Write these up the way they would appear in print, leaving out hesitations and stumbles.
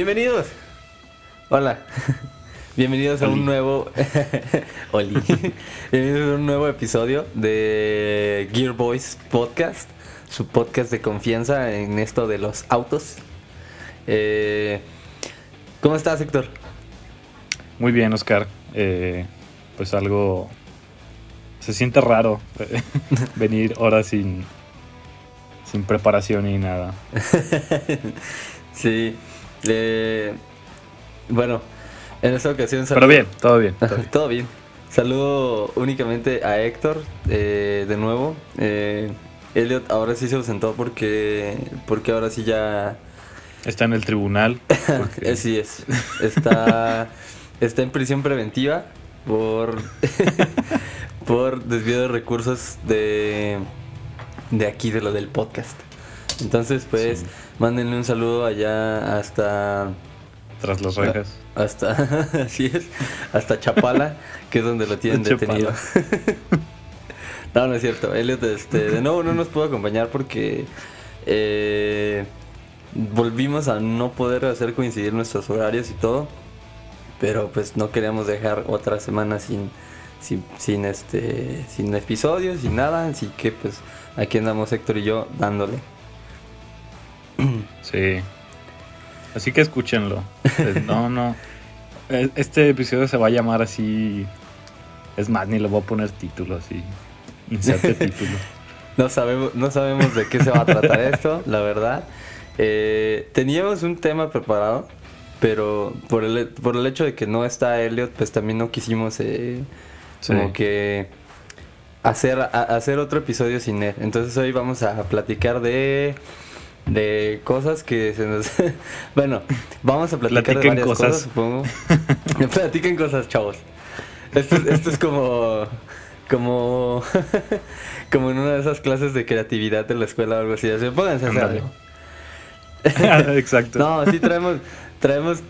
Bienvenidos. Hola. Bienvenidos a un nuevo Oli. Bienvenidos a un nuevo episodio de Gear Boys Podcast, su podcast de confianza en esto de los autos. ¿Cómo estás, Héctor? Muy bien, Oscar. Pues algo... se siente raro venir ahora sin preparación ni nada. Sí. Bueno, en esta ocasión... Pero bien, todo bien. Todo bien. Saludo únicamente a Héctor de nuevo. Elliot ahora sí se ausentó porque ahora sí ya... está en el tribunal. Porque... sí, es. Está en prisión preventiva por desvío de recursos de aquí, de lo del podcast. Entonces, pues, sí, mándenle un saludo allá hasta... tras las rejas. Así es, hasta Chapala, que es donde lo tienen detenido. No es cierto. Elliot, de nuevo no nos pudo acompañar porque... volvimos a no poder hacer coincidir nuestros horarios y todo, pero pues no queríamos dejar otra semana sin episodios, sin nada, así que pues aquí andamos Héctor y yo dándole. Sí. Así que escúchenlo. No. Este episodio se va a llamar así. Es más, ni le voy a poner título así. Inserte título. No sabemos de qué se va a tratar esto, la verdad. Teníamos un tema preparado, pero por el hecho de que no está Elliot, pues también no quisimos sí, como que hacer otro episodio sin él. Entonces hoy vamos a platicar de cosas que se nos... bueno, vamos a platicar de varias cosas, supongo. Platiquen cosas, chavos. Esto es como en una de esas clases de creatividad de la escuela o algo así. Pónganse a hacer algo. Exacto. No, sí traemos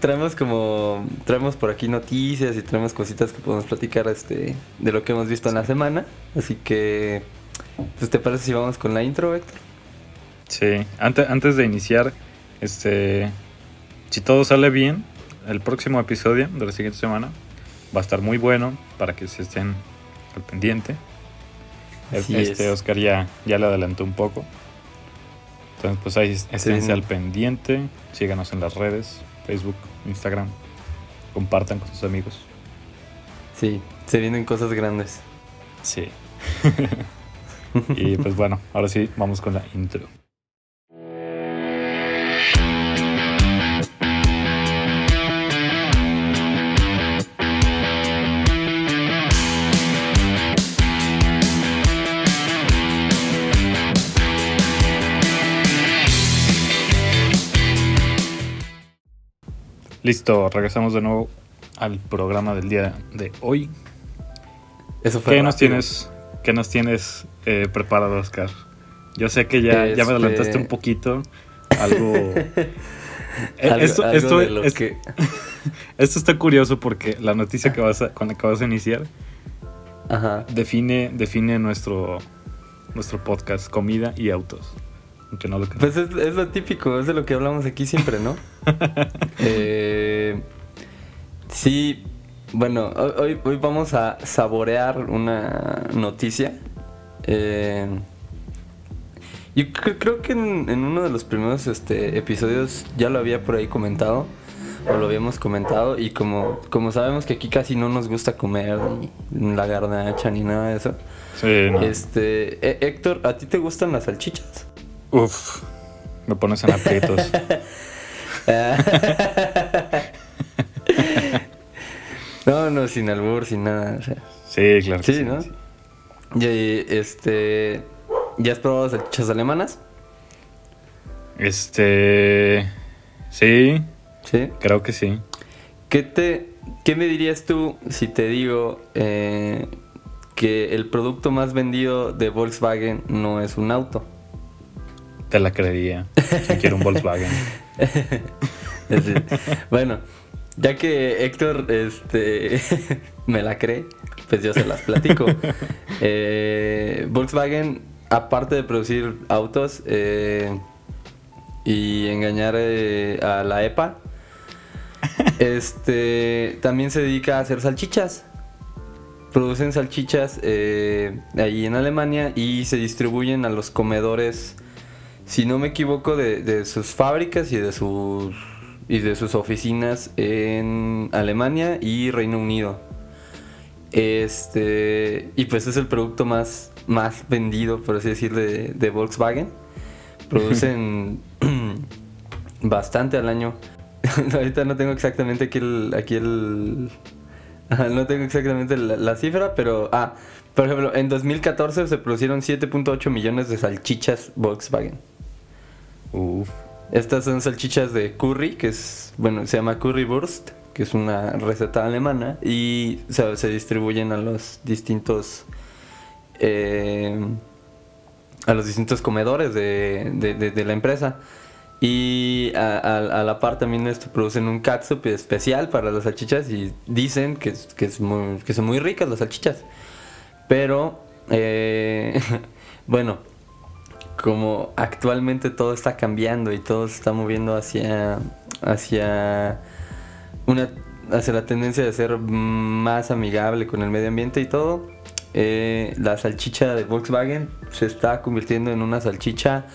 por aquí noticias y traemos cositas que podemos platicar de lo que hemos visto en la semana. Así que, pues, ¿te parece si vamos con la intro, Héctor? Sí, antes de iniciar, si todo sale bien, el próximo episodio de la siguiente semana va a estar muy bueno para que se estén al pendiente. Así es. Oscar ya le adelantó un poco. Entonces, pues ahí esténse al pendiente, síganos en las redes, Facebook, Instagram, compartan con sus amigos. Sí, se vienen cosas grandes. Sí. Y pues bueno, ahora sí, vamos con la intro. Listo, regresamos de nuevo al programa del día de hoy. Eso fue. ¿Qué nos tienes preparado, Oscar? Yo sé que ya me adelantaste un poquito. Esto está curioso porque la noticia con la que vas a iniciar, ajá, define nuestro podcast, comida y autos. No, pues es lo típico, es de lo que hablamos aquí siempre, ¿no? Sí, bueno, hoy vamos a saborear una noticia. Yo creo que en uno de los primeros episodios ya lo había por ahí comentado, o lo habíamos comentado, y como sabemos que aquí casi no nos gusta comer ni la garnacha ni nada de eso. Sí, no. Héctor, ¿a ti te gustan las salchichas? Uf, me pones en aprietos. No, sin albur, sin nada, o sea. Sí, claro. Sí, ¿no? Sí. Y ¿ya has probado salchichas alemanas? Sí. Creo que sí. ¿Qué me dirías tú si te digo que el producto más vendido de Volkswagen no es un auto? Te la creería. Si quiero un Volkswagen. Bueno, ya que Héctor me la cree, pues yo se las platico. Volkswagen, aparte de producir autos y engañar a la EPA, También se dedica a hacer salchichas. Producen salchichas ahí en Alemania y se distribuyen a los comedores, si no me equivoco, de sus fábricas y de sus oficinas en Alemania y Reino Unido. Y pues es el producto más vendido, por así decirlo, de Volkswagen. Producen bastante al año. Ahorita no tengo exactamente no tengo exactamente la cifra, pero por ejemplo, en 2014 se produjeron 7.8 millones de salchichas Volkswagen. Uf. Estas son salchichas de curry, que es, bueno, se llama Currywurst, que es una receta alemana, y se distribuyen a los distintos comedores de la empresa. Y a la par también producen un catsup especial para las salchichas, y dicen que son muy ricas las salchichas. Pero bueno, como actualmente todo está cambiando y todo se está moviendo hacia la tendencia de ser más amigable con el medio ambiente y todo, la salchicha de Volkswagen se está convirtiendo en una salchicha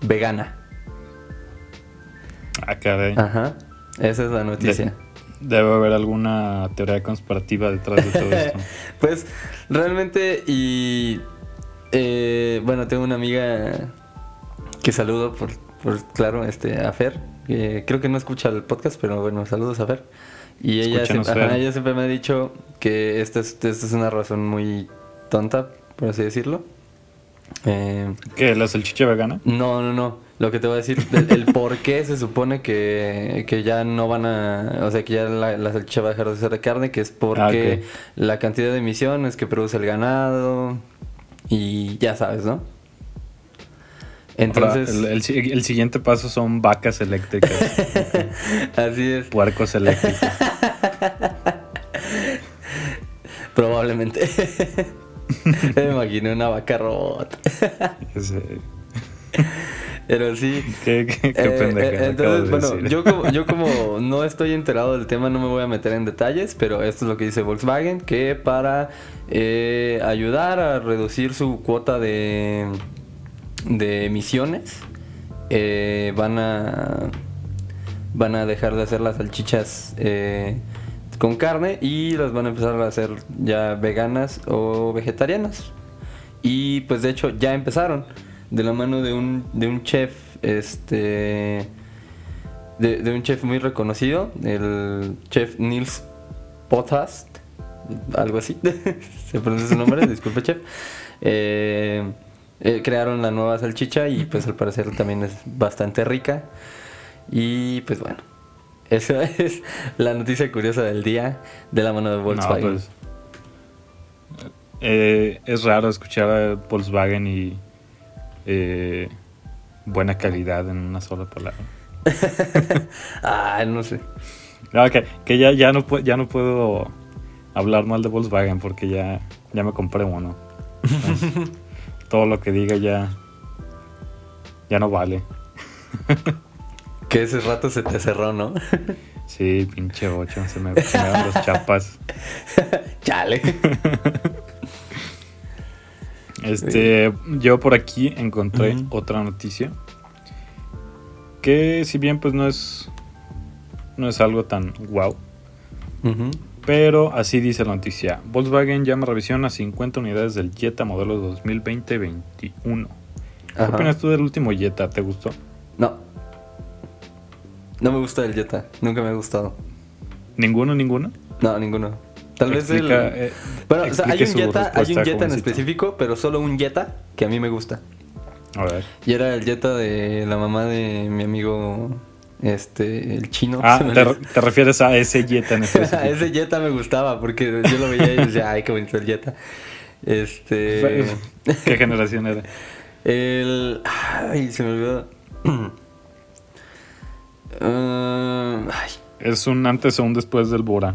vegana. Ah, caray. Ajá, esa es la noticia. Debe haber alguna teoría conspirativa detrás de todo esto. Pues realmente, bueno, tengo una amiga que saludo por claro, a Fer, que creo que no escucha el podcast, pero bueno, saludos a Fer. Y ella siempre me ha dicho que esta es una razón muy tonta, por así decirlo. ¿Qué? ¿La salchicha vegana? No. Lo que te voy a decir, el por qué se supone que ya no van a... O sea, que ya la salchicha va a dejar de ser de carne, que es porque la cantidad de emisiones que produce el ganado y ya sabes, ¿no? Entonces... Ahora, el siguiente paso son vacas eléctricas. Así es. Puercos eléctricos. Probablemente. Me imagino una vaca robot. Sí. Pero sí, qué pendeja. Entonces, bueno, yo como no estoy enterado del tema, no me voy a meter en detalles, pero esto es lo que dice Volkswagen, que para ayudar a reducir su cuota de emisiones, van a dejar de hacer las salchichas con carne y las van a empezar a hacer ya veganas o vegetarianas. Y pues de hecho ya empezaron. De la mano de un chef, de un chef muy reconocido, el chef Nils Pothast, algo así, se pronuncia su nombre, disculpe chef. Crearon la nueva salchicha y pues al parecer también es bastante rica. Y pues bueno, esa es la noticia curiosa del día de la mano de Volkswagen. No, pues, es raro escuchar a Volkswagen y... buena calidad en una sola palabra. No sé. Que ya no puedo hablar mal de Volkswagen porque ya me compré uno. Entonces, todo lo que diga ya no vale. Que ese rato se te cerró, ¿no? Sí, pinche 8, se me pegaron los chapas. Chale. Yo por aquí encontré otra noticia que si bien pues no es algo tan guau, pero así dice la noticia: Volkswagen llama a revisión a 50 unidades del Jetta modelo 2020-21. ¿Qué opinas tú del último Jetta? ¿Te gustó? No me gusta el Jetta, nunca me ha gustado. ¿Ninguno? No, ninguno. Tal vez bueno, o sea, hay un Jetta en específico, pero solo un Jetta que a mí me gusta. A ver. Y era el Jetta de la mamá de mi amigo, el chino. ¿Te refieres a ese Jetta en específico? A ese Jetta me gustaba porque yo lo veía y decía, ay, qué bonito el Jetta. ¿Qué generación era? Ay, se me olvidó. Es un antes o un después del Bora.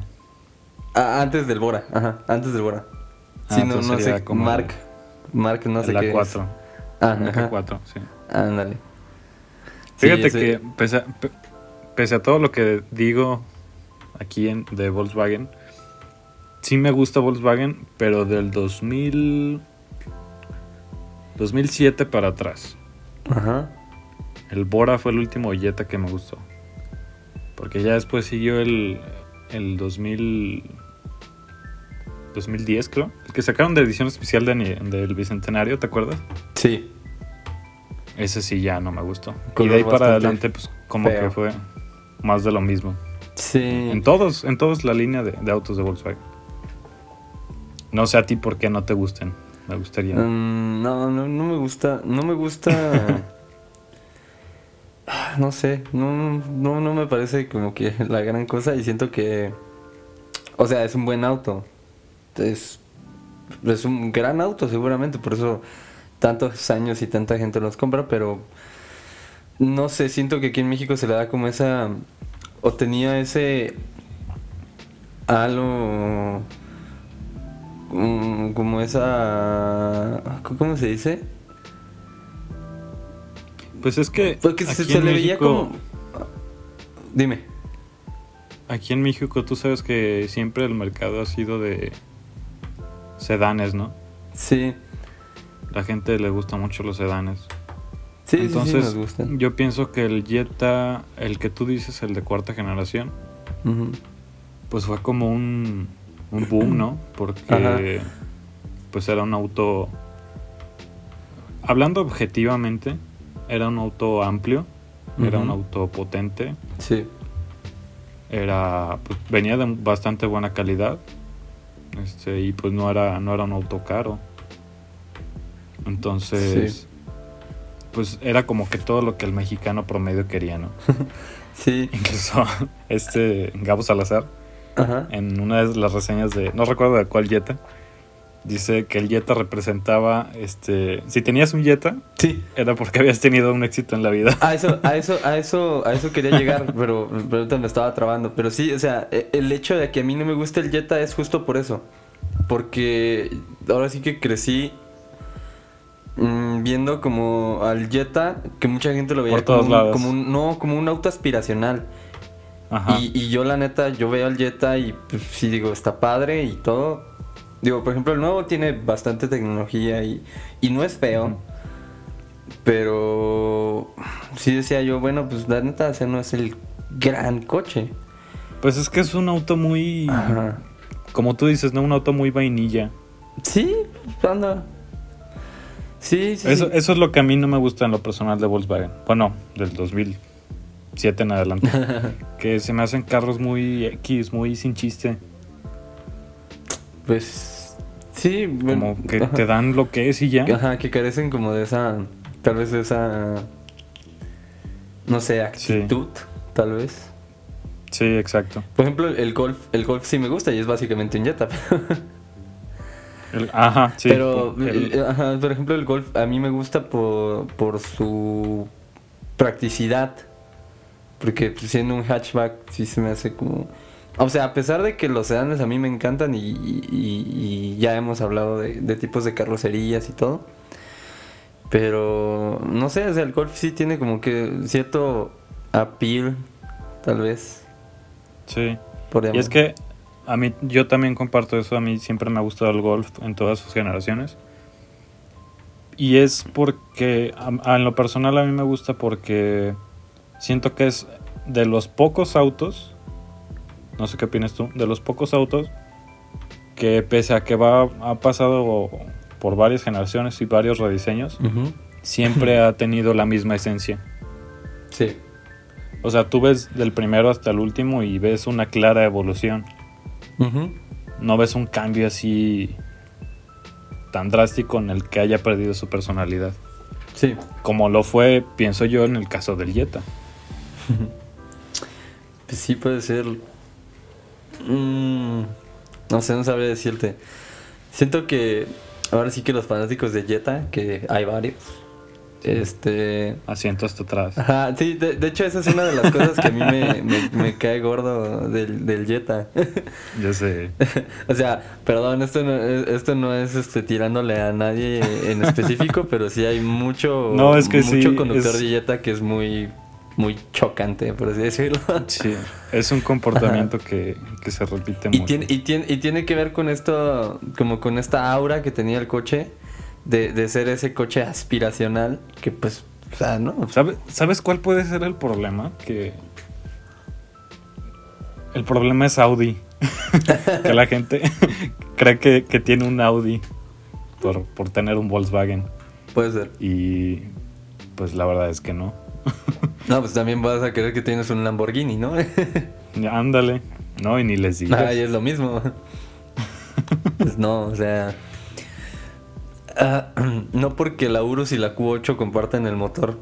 Antes del Bora, antes del Bora. Sí, no sé, como Mark no sé qué. La 4. La 4, sí. Ándale. Fíjate que pese a todo lo que digo aquí de Volkswagen. Sí me gusta Volkswagen, pero del 2007 para atrás. Ajá. El Bora fue el último Jetta que me gustó. Porque ya después siguió el 2010, creo. El que sacaron de edición especial del Bicentenario, ¿te acuerdas? Sí. Ese sí ya no me gustó. Y de ahí para adelante, pues como feo. Que fue más de lo mismo. Sí. En todos la línea de autos de Volkswagen. No sé a ti por qué no te gusten. Me gustaría. No me gusta. No me gusta. No sé, no me parece como que la gran cosa. Y siento que, o sea, es un buen auto. Es un gran auto seguramente, por eso tantos años y tanta gente los compra. Pero no sé, siento que aquí en México se le da como esa, o tenía ese halo, como esa, ¿cómo se dice? Pues es que porque se le veía como... Dime. Aquí en México tú sabes que siempre el mercado ha sido de sedanes, ¿no? Sí. La gente le gusta mucho los sedanes. Sí, entonces, sí, nos gustan. Yo pienso que el Jetta, el que tú dices, el de cuarta generación, uh-huh, pues fue como un boom, ¿no? Porque ajá, pues era un auto... Hablando objetivamente... Era un auto amplio, uh-huh, era un auto potente. Sí. Era, pues, venía de bastante buena calidad. Y pues no era un auto caro. Entonces, sí, pues era como que todo lo que el mexicano promedio quería, ¿no? Sí. Incluso Gabo Salazar, uh-huh, en una de las reseñas de, no recuerdo de cuál Jetta, dice que el Jetta representaba, si tenías un Jetta, sí, era porque habías tenido un éxito en la vida. A eso quería llegar, pero me estaba trabando. Pero sí, o sea, el hecho de que a mí no me gusta el Jetta es justo por eso. Porque ahora sí que crecí viendo como al Jetta, que mucha gente lo veía como un auto aspiracional. Ajá. Y yo la neta, yo veo al Jetta y pues, sí digo, está padre y todo. Digo, por ejemplo, el nuevo tiene bastante tecnología y no es feo, uh-huh, pero sí decía yo, bueno, pues la neta, o sea, no es el gran coche. Pues es que es un auto muy, ajá, como tú dices, ¿no? Un auto muy vainilla. Sí, anda. Sí. Eso es lo que a mí no me gusta en lo personal de Volkswagen. Bueno, del 2007 en adelante. Que se me hacen carros muy X, muy sin chiste. Pues sí, bueno, como que ajá, te dan lo que es y ya. Ajá, que carecen como de esa, tal vez de esa, no sé, actitud, sí, tal vez. Sí, exacto. Por ejemplo, el Golf sí me gusta y es básicamente un Jetta. Ajá, sí. Pero, ajá, por ejemplo, el Golf a mí me gusta por su practicidad, porque siendo un hatchback sí se me hace como... O sea, a pesar de que los sedanes a mí me encantan y ya hemos hablado de tipos de carrocerías y todo, pero no sé, o sea, el Golf sí tiene como que cierto appeal, tal vez. Sí, y es que a mí, yo también comparto eso, a mí siempre me ha gustado el Golf en todas sus generaciones. Y es porque, en lo personal a mí me gusta porque siento que es de los pocos autos... No sé qué opinas tú, de los pocos autos que pese a que ha pasado por varias generaciones y varios rediseños, uh-huh, siempre ha tenido la misma esencia. Sí. O sea, tú ves del primero hasta el último y ves una clara evolución. Uh-huh. No ves un cambio así tan drástico en el que haya perdido su personalidad. Sí. Como lo fue, pienso yo, en el caso del Jetta. Uh-huh. Pues sí, puede ser... no sé, no sabría decirte. Siento que ahora sí que los fanáticos de Jetta, que hay varios, sí, asiento hasta atrás. Ajá, sí, de hecho esa es una de las cosas que a mí me cae gordo del Jetta. Yo sé. O sea, perdón, esto no es tirándole a nadie en específico, pero sí hay mucho conductor de Jetta que es muy muy chocante, por así decirlo. Sí, es un comportamiento que se repite mucho. Y tiene que ver con esto, como con esta aura que tenía el coche, de ser ese coche aspiracional, que pues, o sea, no. ¿Sabes cuál puede ser el problema? Que el problema es Audi. Que la gente cree que tiene un Audi por tener un Volkswagen. Puede ser. Y pues la verdad es que no. No, pues también vas a creer que tienes un Lamborghini, ¿no? Ándale. No, y ni les digas. Ay, es lo mismo. Pues no, o sea... no porque la Urus y la Q8 comparten el motor,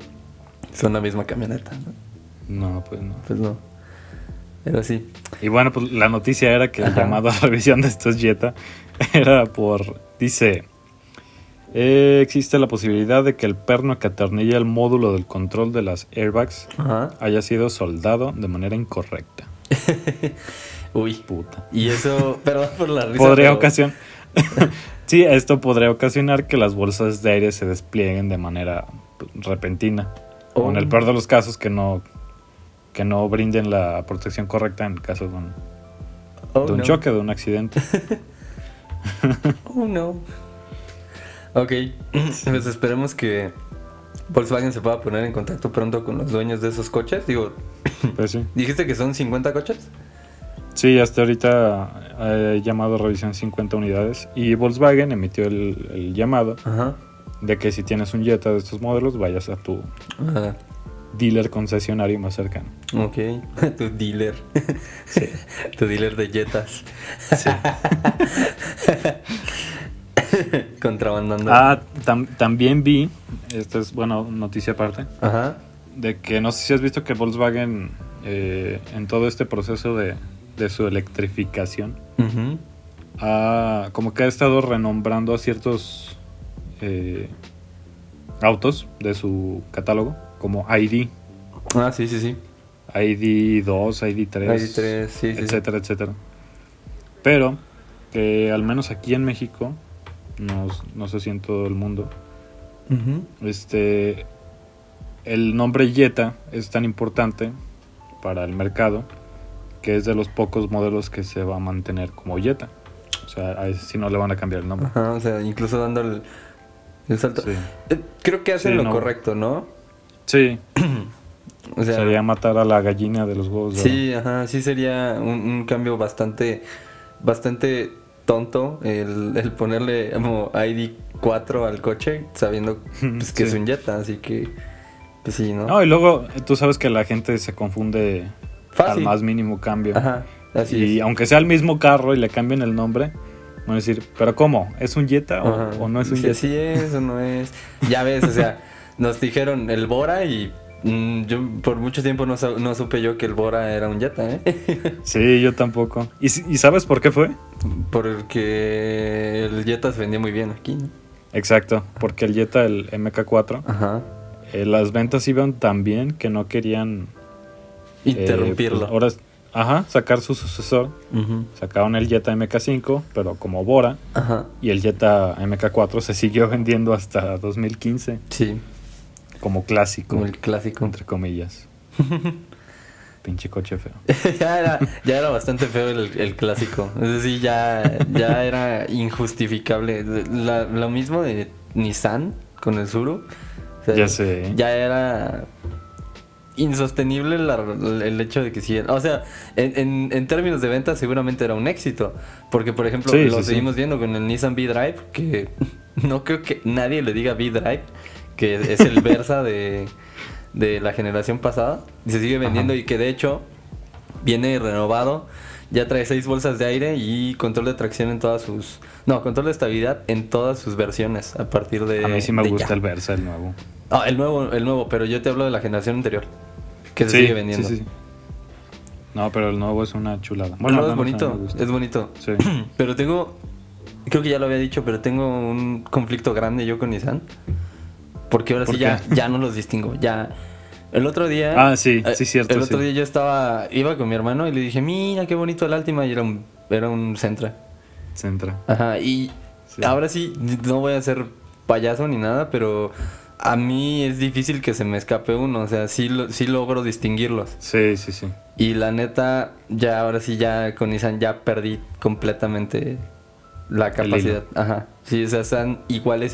son la misma camioneta, ¿no? No, pues no. Pues no. Pero sí. Y bueno, pues la noticia era que el llamado a revisión de estos Jetta era por... Dice... existe la posibilidad de que el perno que atornilla el módulo del control de las airbags haya sido soldado de manera incorrecta. Uy, puta. Y eso, perdón por la risa. Sí, esto podría ocasionar que las bolsas de aire se desplieguen de manera repentina. O en el peor de los casos, que no brinden la protección correcta en el caso de un choque, de un accidente. Oh, no. Ok, pues esperemos que Volkswagen se pueda poner en contacto pronto con los dueños de esos coches. Digo, pues sí. ¿Dijiste que son 50 coches? Sí, hasta ahorita he llamado a revisión 50 unidades. Y Volkswagen emitió el llamado de que si tienes un Jetta de estos modelos, vayas a tu dealer concesionario más cercano. Ok, tu dealer. Sí. Tu dealer de Jettas. Sí. Contrabandando. También vi, esta es bueno, noticia aparte, de que no sé si has visto que Volkswagen en todo este proceso de su electrificación como que ha estado renombrando a ciertos autos de su catálogo como ID. Ah, sí, sí, sí. ID 2, ID 3, sí, etcétera, sí, etcétera. Pero que al menos aquí en México, no sé si en todo el mundo, el nombre Jetta es tan importante para el mercado que es de los pocos modelos que se va a mantener como Jetta. O sea, a ese sí no le van a cambiar el nombre. O sea, incluso dando el salto. Sí. Creo que hacen lo correcto, ¿no? Sí. O sea, sería matar a la gallina de los huevos. Sí, ¿verdad? Sí sería un cambio bastante tonto el ponerle como ID4 al coche sabiendo pues, que es un Jetta, así que pues sí, ¿no? No, y luego tú sabes que la gente se confunde fácil al más mínimo cambio. Así y es. Aunque sea el mismo carro y le cambien el nombre, van a decir, ¿pero cómo? ¿Es un Jetta o no es un Jetta? Sí es o no es. Ya ves, o sea, nos dijeron el Bora y yo por mucho tiempo no supe yo que el Bora era un Jetta, ¿eh? Sí, yo tampoco. ¿Y sabes por qué fue? Porque el Jetta se vendía muy bien aquí, ¿no? Exacto, porque el Jetta, el MK4, las ventas iban tan bien que no querían interrumpirlo. Sacar su sucesor. Sacaron el Jetta MK5, pero como Bora, y el Jetta MK4 se siguió vendiendo hasta 2015. Sí. Como el clásico. Entre comillas. Pinche coche feo. ya era bastante feo el clásico. Es decir, ya era injustificable. Lo mismo de Nissan con el Tsuru. O sea, ya sé. Ya era insostenible el hecho de que sí. O sea, en términos de venta seguramente era un éxito. Porque, por ejemplo, seguimos viendo con el Nissan V-Drive, que no creo que nadie le diga V-Drive, que es el Versa de la generación pasada, y se sigue vendiendo y que de hecho viene renovado, ya trae 6 bolsas de aire y control de tracción en todas sus... No, control de estabilidad en todas sus versiones a partir de... A mí sí me gusta ya el Versa, el nuevo. Ah, el nuevo, pero yo te hablo de la generación anterior, que se sigue vendiendo. Sí. No, pero el nuevo es una chulada. Bueno, el nuevo es bonito. Sí. Pero creo que ya lo había dicho, pero tengo un conflicto grande yo con Nissan. Porque ahora ya no los distingo. Ya. El otro día. Ah, sí, cierto. El otro día yo iba con mi hermano y le dije, mira qué bonito el Altima. Y era un Sentra. Sentra. Ajá. Y ahora sí, no voy a ser payaso ni nada, pero a mí es difícil que se me escape uno, o sea, sí logro distinguirlos. Sí, sí, sí. Y la neta, ya ahora sí, ya con Nissan ya perdí completamente la capacidad. Ajá. Sí, o sea, están iguales.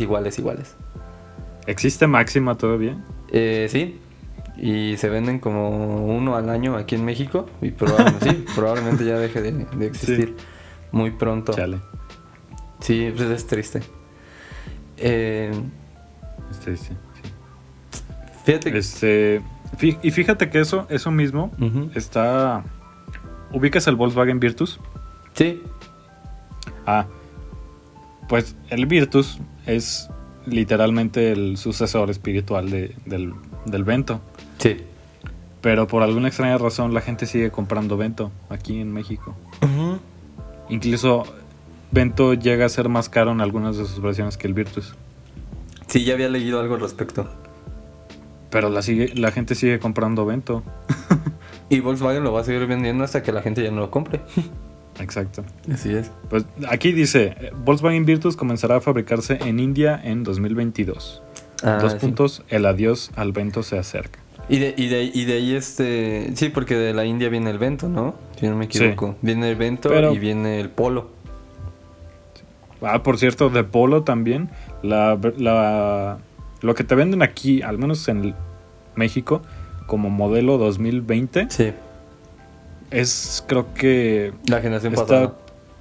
¿Existe máxima todavía? Sí. Y se venden como uno al año aquí en México. Y probablemente, sí, probablemente ya deje de existir muy pronto. Chale. Sí, pues es triste. Es triste, sí. Fíjate que... y fíjate que eso mismo está... ¿Ubicas el Volkswagen Virtus? Sí. Ah, pues el Virtus es literalmente el sucesor espiritual del Vento. Sí. Pero por alguna extraña razón la gente sigue comprando Vento aquí en México. Uh-huh. Incluso Vento llega a ser más caro en algunas de sus versiones que el Virtus. Sí, ya había leído algo al respecto. Pero la gente sigue comprando Vento. Y Volkswagen lo va a seguir vendiendo hasta que la gente ya no lo compre. Exacto. Así es. Pues aquí dice, Volkswagen Virtus comenzará a fabricarse en India en 2022. Puntos, el adiós al Vento se acerca. Y de ahí sí, porque de la India viene el Vento, ¿no? Si no me equivoco. Sí. Viene el Vento y viene el Polo. Ah, por cierto, de Polo también. Lo que te venden aquí, al menos en México, como modelo 2020. Sí. Es, creo que... la generación pasada.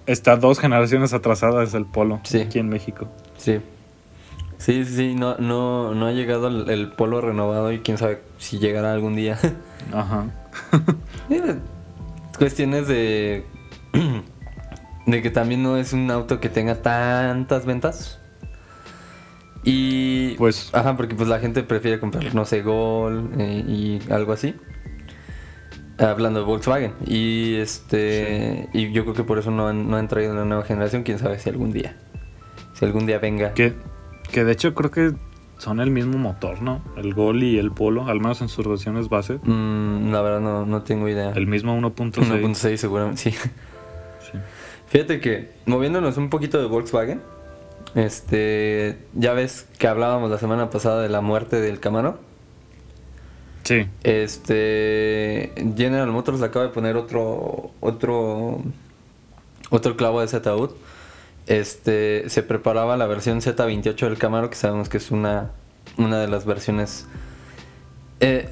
Está 2 generaciones atrasadas el Polo, sí, aquí en México. Sí. Sí, sí, no ha llegado el Polo renovado y quién sabe si llegará algún día. Ajá. Cuestiones de que también no es un auto que tenga tantas ventas. Y... pues... ajá, porque pues la gente prefiere comprar, no sé, Gol y algo así. Hablando de Volkswagen. Y sí, y yo creo que por eso no han traído una nueva generación. Quién sabe si algún día. Si algún día venga. Que de hecho creo que son el mismo motor, ¿no? El Gol y el Polo, al menos en sus versiones base. La verdad no tengo idea. El mismo 1.6. 1.6 seguramente, sí. Fíjate que, moviéndonos un poquito de Volkswagen, ya ves que hablábamos la semana pasada de la muerte del Camaro. Sí. General Motors acaba de poner otro clavo de ese ataúd. Se preparaba la versión Z28 del Camaro, que sabemos que es una de las versiones...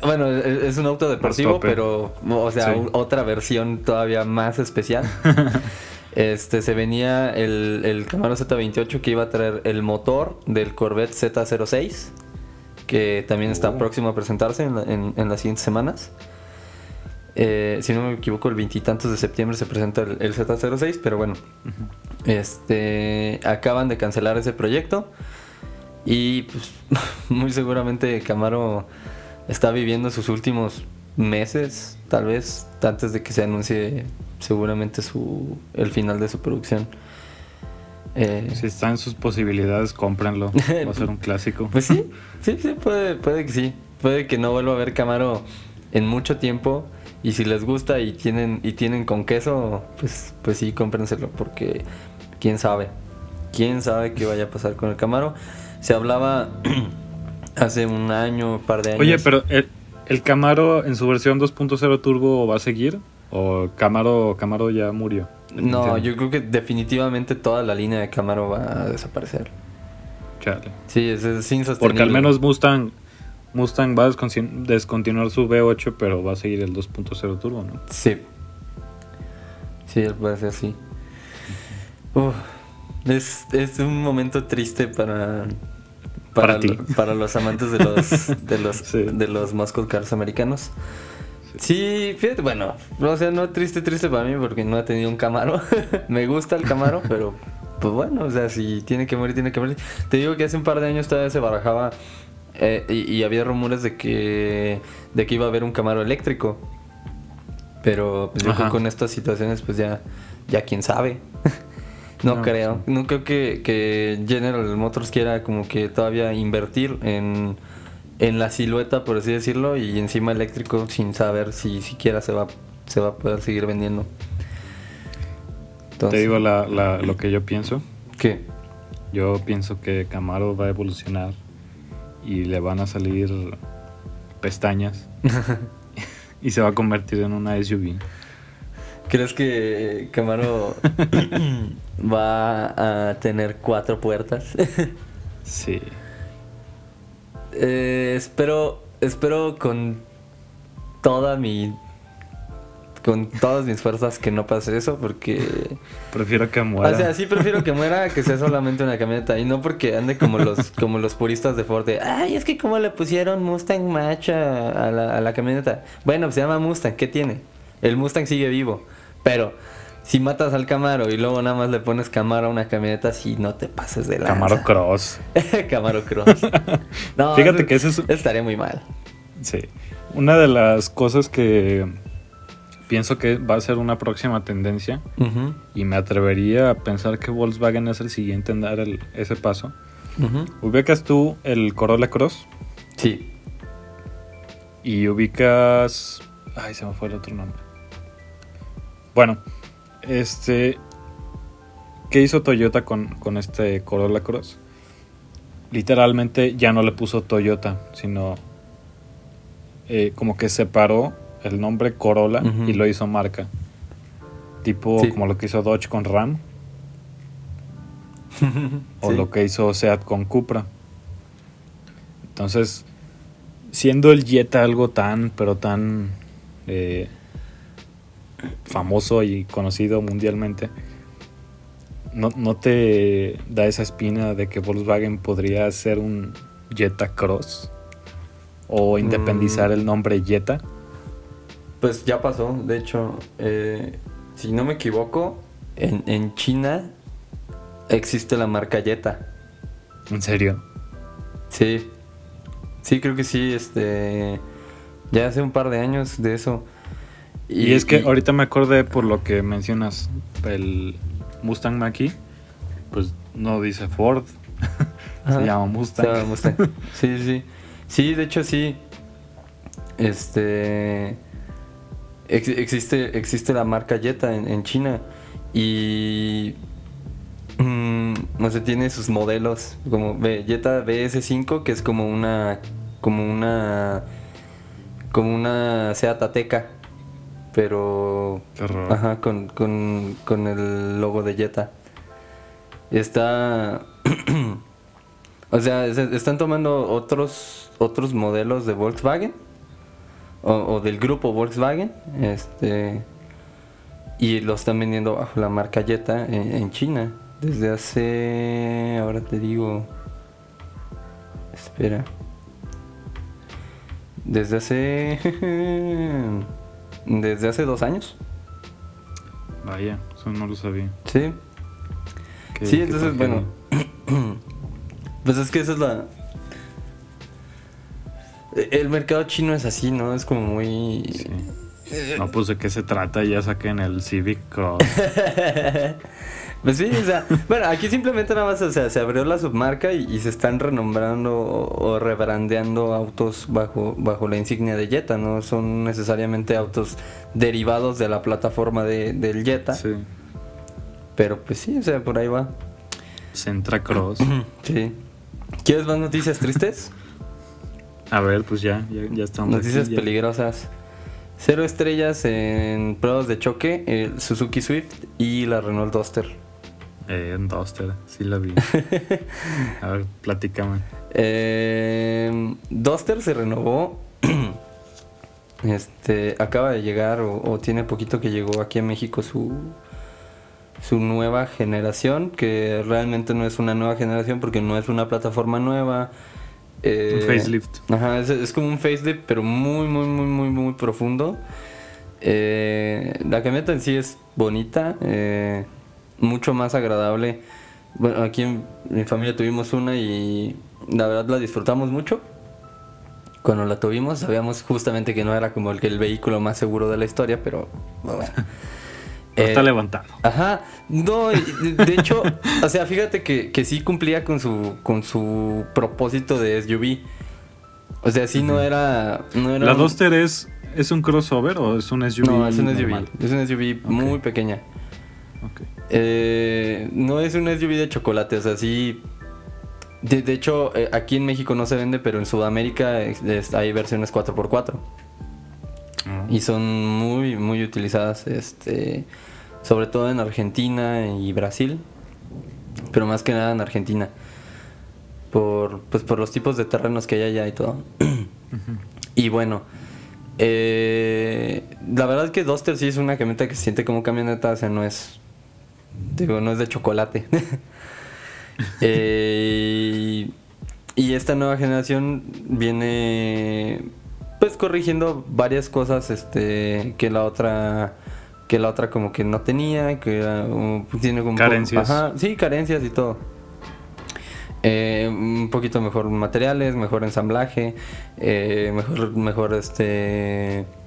bueno, es un auto deportivo, pero, o sea, sí, otra versión todavía más especial. Se venía el Camaro Z28, que iba a traer el motor del Corvette Z06, que también está próximo a presentarse en las siguientes semanas. Si no me equivoco, el 20 y tantos de septiembre se presenta el Z06, pero bueno, acaban de cancelar ese proyecto y pues, muy seguramente Camaro está viviendo sus últimos meses, tal vez antes de que se anuncie seguramente el final de su producción. Si está en sus posibilidades, cómprenlo, va a ser un clásico. Pues sí, puede que sí, puede que no vuelva a ver Camaro en mucho tiempo. Y si les gusta y tienen con queso, pues sí, cómprenselo, porque quién sabe qué vaya a pasar con el Camaro. Se hablaba hace un año, un par de años. Oye, pero ¿el Camaro en su versión 2.0 turbo va a seguir? ¿O Camaro ya murió? No, yo creo que definitivamente toda la línea de Camaro va a desaparecer. Chale. Sí, es insostenible. Porque al menos Mustang va a descontinuar su V8, pero va a seguir el 2.0 turbo, ¿no? Sí. Sí, puede ser así. Es un momento triste para ti. Para los amantes de los sí, de los muscle cars americanos. Sí, fíjate, bueno, o sea, no triste para mí porque no he tenido un Camaro. Me gusta el Camaro, pero pues bueno, o sea, si tiene que morir. Te digo que hace un par de años todavía se barajaba y había rumores de que iba a haber un Camaro eléctrico, pero pues, yo creo que con estas situaciones pues ya quién sabe. No creo que General Motors quiera como que todavía invertir en la silueta, por así decirlo, y encima eléctrico, sin saber si siquiera se va a poder seguir vendiendo. Entonces, te digo lo que yo pienso. ¿Qué? Yo pienso que Camaro va a evolucionar y le van a salir pestañas y se va a convertir en una SUV. ¿Crees que Camaro va a tener 4 puertas? Sí. Espero con todas mis fuerzas que no pase eso, porque prefiero que muera. O sea, sí prefiero que muera que sea solamente una camioneta, y no porque ande como los puristas de Ford de, ay, es que cómo le pusieron Mustang Mach a la camioneta. Bueno, pues se llama Mustang, ¿qué tiene? El Mustang sigue vivo, pero si matas al Camaro y luego nada más le pones Camaro a una camioneta, si no te pases de lanza. Camaro Cross. Camaro Cross. No, fíjate que eso estaría muy mal. Sí. Una de las cosas que pienso que va a ser una próxima tendencia, uh-huh, y me atrevería a pensar que Volkswagen es el siguiente en dar ese paso. Uh-huh. ¿Ubicas tú el Corolla Cross? Sí. Y ubicas... ay, se me fue el otro nombre. Bueno, ¿qué hizo Toyota con este Corolla Cross? Literalmente ya no le puso Toyota, sino como que separó el nombre Corolla, uh-huh, y lo hizo marca. Tipo, sí, como lo que hizo Dodge con Ram. O sí, lo que hizo Seat con Cupra. Entonces, siendo el Jetta algo tan, pero tan famoso y conocido mundialmente, no te da esa espina de que Volkswagen podría hacer un Jetta Cross o independizar el nombre Jetta. Pues ya pasó, de hecho, si no me equivoco, en China existe la marca Jetta. ¿En serio? Sí. Sí, creo que sí, ya hace un par de años de eso. Y es que ahorita me acordé por lo que mencionas, el Mustang Mach-E, pues no dice Ford, ajá, se llama Mustang. Se llama Mustang. Sí, sí. Sí, de hecho sí. Existe la marca Jetta en China y no sé, tiene sus modelos como Jetta BS5, que es como una Seat Ateca, pero ajá, con el logo de Jetta. Está o sea, están tomando otros modelos de Volkswagen o del grupo Volkswagen, y lo están vendiendo bajo la marca Jetta en China desde hace, ahora te digo, espera, desde hace 2 años. Vaya, eso no lo sabía. Sí. Sí, entonces, bueno, pues es que esa es la... el mercado chino es así, ¿no? Es como muy... sí. No, pues de qué se trata, ya saquen el Civic Cross. Pues sí, o sea, bueno, aquí simplemente nada más, o sea, se abrió la submarca y se están renombrando o rebrandeando autos bajo la insignia de Jetta. No son necesariamente autos derivados de la plataforma del Jetta. Sí. Pero pues sí, o sea, por ahí va. Sentra Cross. Sí. ¿Quieres más noticias tristes? A ver, pues ya estamos. Noticias aquí, peligrosas. 0 estrellas en pruebas de choque, el Suzuki Swift y la Renault Duster. Duster, sí la vi. A ver, platícame. Duster se renovó. Acaba de llegar o tiene poquito que llegó aquí a México su nueva generación, que realmente no es una nueva generación porque no es una plataforma nueva. Un facelift. Ajá, es como un facelift, pero muy, muy, muy, muy, muy profundo. La camioneta en sí es bonita, mucho más agradable. Bueno, aquí en mi familia tuvimos una y la verdad la disfrutamos mucho. Cuando la tuvimos sabíamos justamente que no era como el vehículo más seguro de la historia, pero bueno. No está levantado. Ajá. No, de hecho, o sea, fíjate que sí cumplía con su propósito de SUV. O sea, sí, no era ¿La Duster es un crossover o es un SUV? No, es un SUV. Normal. Es un SUV, okay, muy pequeña. Okay. No es un SUV de chocolate, o sea, sí De hecho, aquí en México no se vende, pero en Sudamérica hay versiones 4x4. Y son muy, muy utilizadas, sobre todo en Argentina y Brasil, pero más que nada en Argentina, por los tipos de terrenos que hay allá y todo. Uh-huh. Y bueno, la verdad es que Duster sí es una camioneta que se siente como camioneta, o sea, no es de chocolate. Y esta nueva generación viene pues corrigiendo varias cosas que la otra como que no tenía, que tiene como carencias. Carencias y todo. Un poquito mejor materiales, mejor ensamblaje, mejor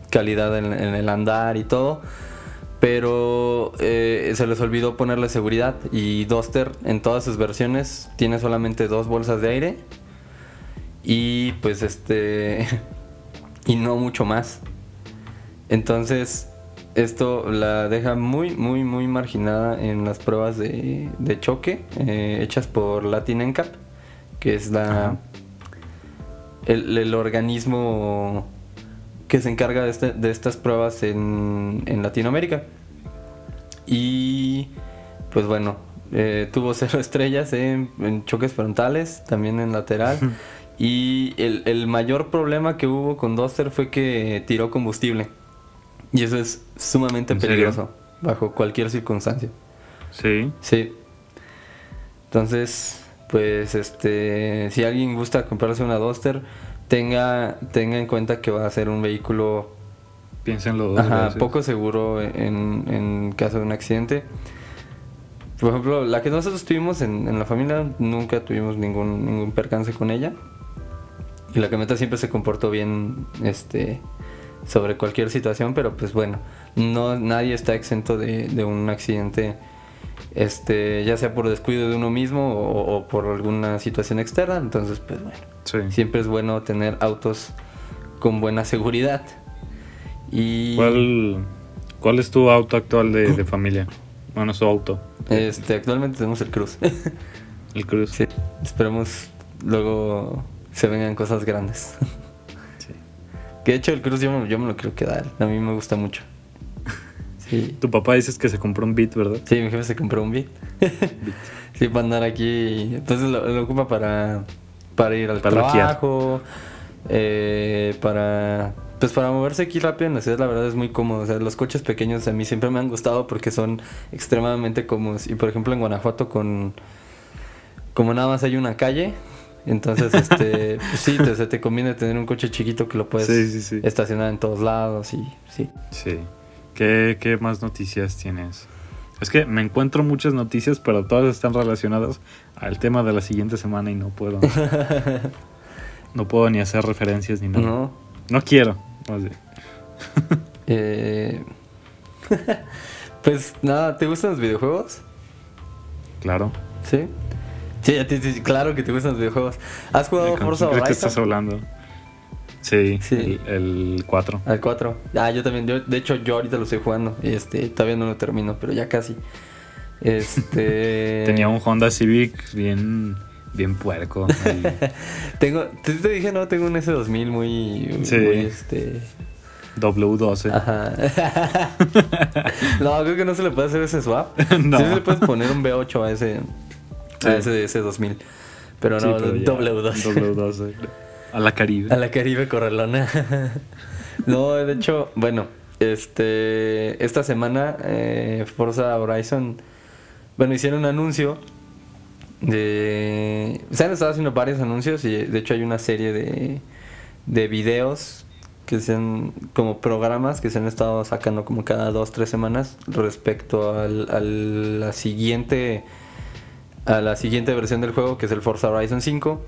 calidad en el andar y todo. Pero se les olvidó ponerle seguridad, y Duster en todas sus versiones tiene solamente 2 bolsas de aire y pues y no mucho más. Entonces esto la deja muy, muy, muy marginada en las pruebas de choque hechas por Latin NCAP, que es el organismo que se encarga de estas pruebas en Latinoamérica. Y pues bueno, tuvo 0 estrellas en choques frontales, también en lateral. Y el mayor problema que hubo con Duster fue que tiró combustible. Y eso es sumamente peligroso, ¿serio? Bajo cualquier circunstancia. Sí. Sí. Entonces, pues si alguien gusta comprarse una Duster, tenga en cuenta que va a ser un vehículo, piénsenlo, poco seguro en caso de un accidente. Por ejemplo, la que nosotros tuvimos en la familia, nunca tuvimos ningún percance con ella. Y la camioneta siempre se comportó bien, sobre cualquier situación, pero pues bueno, nadie está exento de un accidente, ya sea por descuido de uno mismo o por alguna situación externa. Entonces pues bueno, sí, siempre es bueno tener autos con buena seguridad. Y ¿cuál es tu auto actual de familia? Bueno, su auto. Actualmente tenemos el Cruz. El Cruz. Sí. Esperemos luego se vengan cosas grandes. De hecho, el Cruz yo me lo quiero quedar. A mí me gusta mucho. Sí. Tu papá dices que se compró un Beat, ¿verdad? Sí, mi jefe se compró un Beat. Sí, para andar aquí. Entonces lo ocupa para ir al trabajo. Para moverse aquí rápido en la ciudad, la verdad es muy cómodo. O sea, los coches pequeños a mí siempre me han gustado porque son extremadamente cómodos. Y por ejemplo, en Guanajuato, como nada más hay una calle, entonces pues sí, te conviene tener un coche chiquito que lo puedes estacionar en todos lados. Y sí. ¿Qué más noticias tienes? Es que me encuentro muchas noticias, pero todas están relacionadas al tema de la siguiente semana y no puedo ni hacer referencias ni nada. No quiero. Pues nada, ¿te gustan los videojuegos? Claro. ¿Sí? Sí, claro que te gustan los videojuegos. ¿Has jugado Forza Horizon? ¿De qué estás hablando? Sí. El 4. El 4. Ah, yo también. De hecho, yo ahorita lo estoy jugando. Todavía no lo termino, pero ya casi. Tenía un Honda Civic bien, bien puerco. Te dije, no, tengo un S2000 muy W12. Ajá. No, creo que no se le puede hacer ese swap. No. Sí se le puedes poner un V8 a ese. Sí. Ese 2000. Pero no, sí, pero W12. A la Caribe. A la Caribe corralona. No, de hecho, bueno, esta semana Forza Horizon, bueno, hicieron un anuncio se han estado haciendo varios anuncios, y de hecho hay una serie de videos que sean como programas que se han estado sacando como cada 2-3 semanas respecto a la siguiente versión del juego, que es el Forza Horizon 5.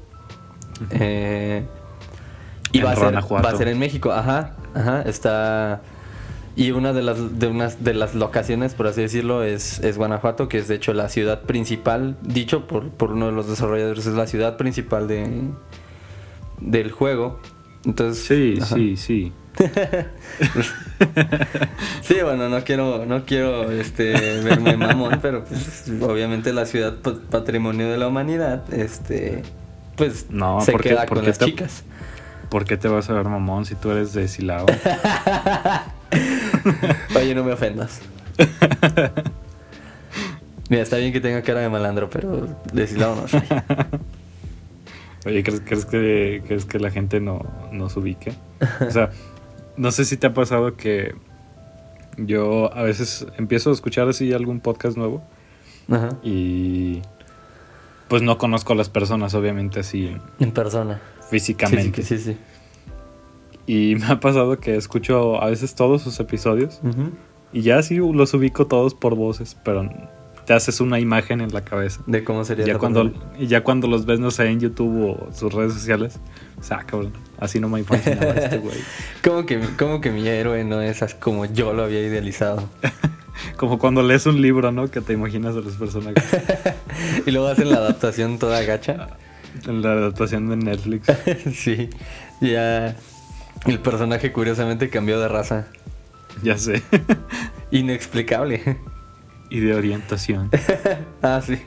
Y va a ser en México. Ajá, está. Y una de las locaciones, por así decirlo, es Guanajuato, que es de hecho la ciudad principal, dicho por uno de los desarrolladores, es la ciudad principal del juego. Entonces, sí. Sí, bueno, no quiero verme mamón, pero pues, obviamente la ciudad patrimonio de la humanidad, pues no, se queda con las chicas. ¿Por qué te vas a ver mamón si tú eres de Silao? Oye, no me ofendas. Mira, está bien que tenga cara de malandro, pero de Silao no soy. Oye, ¿crees que la gente no nos ubique? O sea, no sé si te ha pasado que yo a veces empiezo a escuchar así algún podcast nuevo. Ajá. Y pues no conozco a las personas, obviamente, así en persona, físicamente. Sí. Y me ha pasado que escucho a veces todos sus episodios. Uh-huh. Y ya sí los ubico todos por voces, pero te haces una imagen en la cabeza de cómo sería. Ya cuando los ves, no sé, en YouTube o sus redes sociales, o sea, cabrón, así no me imaginaba este güey. Como que mi héroe no es como yo lo había idealizado. Como cuando lees un libro, ¿no? Que te imaginas a los personajes. Y luego hacen la adaptación toda gacha. La adaptación de Netflix. Sí. Ya el personaje curiosamente cambió de raza. Ya sé. Inexplicable. Y de orientación. Ah, sí.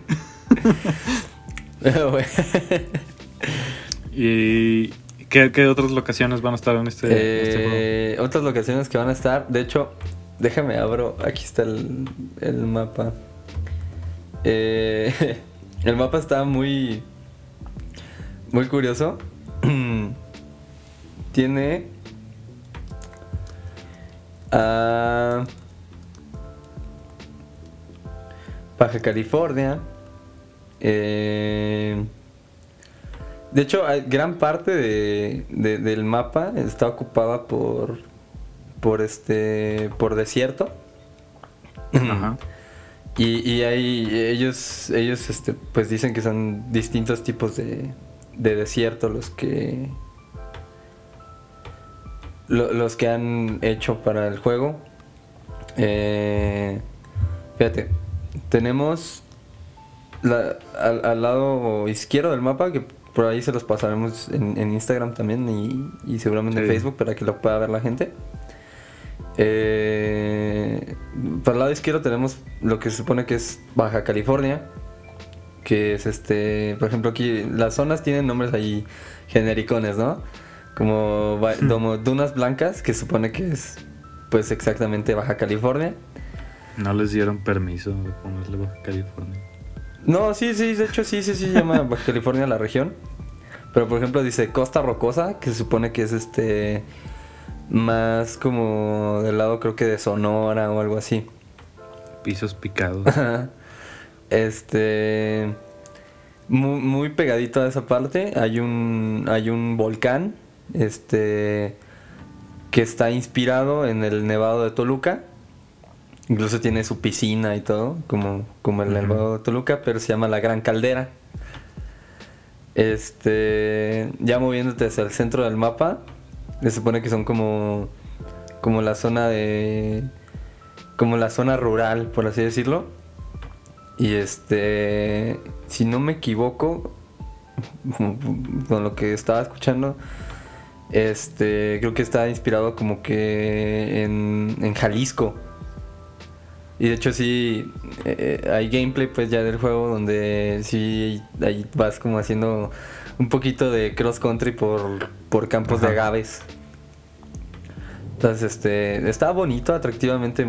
¿Y qué otras locaciones van a estar en este juego? Otras locaciones que van a estar, de hecho... Déjame abro, aquí está el mapa. El mapa está muy, muy curioso. Tiene Baja California. De hecho, gran parte del mapa está ocupada por desierto. Ajá. Y ahí ellos pues dicen que son distintos tipos de desierto los que han hecho para el juego. Fíjate, tenemos al lado izquierdo del mapa, que por ahí se los pasaremos en Instagram también y seguramente en Facebook para que lo pueda ver la gente. Para el lado izquierdo tenemos lo que se supone que es Baja California, que es por ejemplo, aquí las zonas tienen nombres ahí genericones, ¿no? Como Dunas Blancas, que se supone que es pues exactamente Baja California. No les dieron permiso de ponerle Baja California. No, sí, de hecho sí se llama Baja California la región. Pero por ejemplo dice Costa Rocosa, que se supone que es más como del lado, creo que de Sonora o algo así. Pisos picados. Muy, muy pegadito a esa parte hay un volcán que está inspirado en el Nevado de Toluca. Incluso tiene su piscina y todo, como el Nevado de Toluca, pero se llama la Gran Caldera. Ya moviéndote hacia el centro del mapa, se supone que son como la zona rural, por así decirlo. Y si no me equivoco, con lo que estaba escuchando, creo que está inspirado como que en Jalisco. Y de hecho sí, hay gameplay pues ya del juego donde sí ahí vas como haciendo un poquito de cross country por campos. Ajá. De agaves. Entonces está bonito, atractivamente,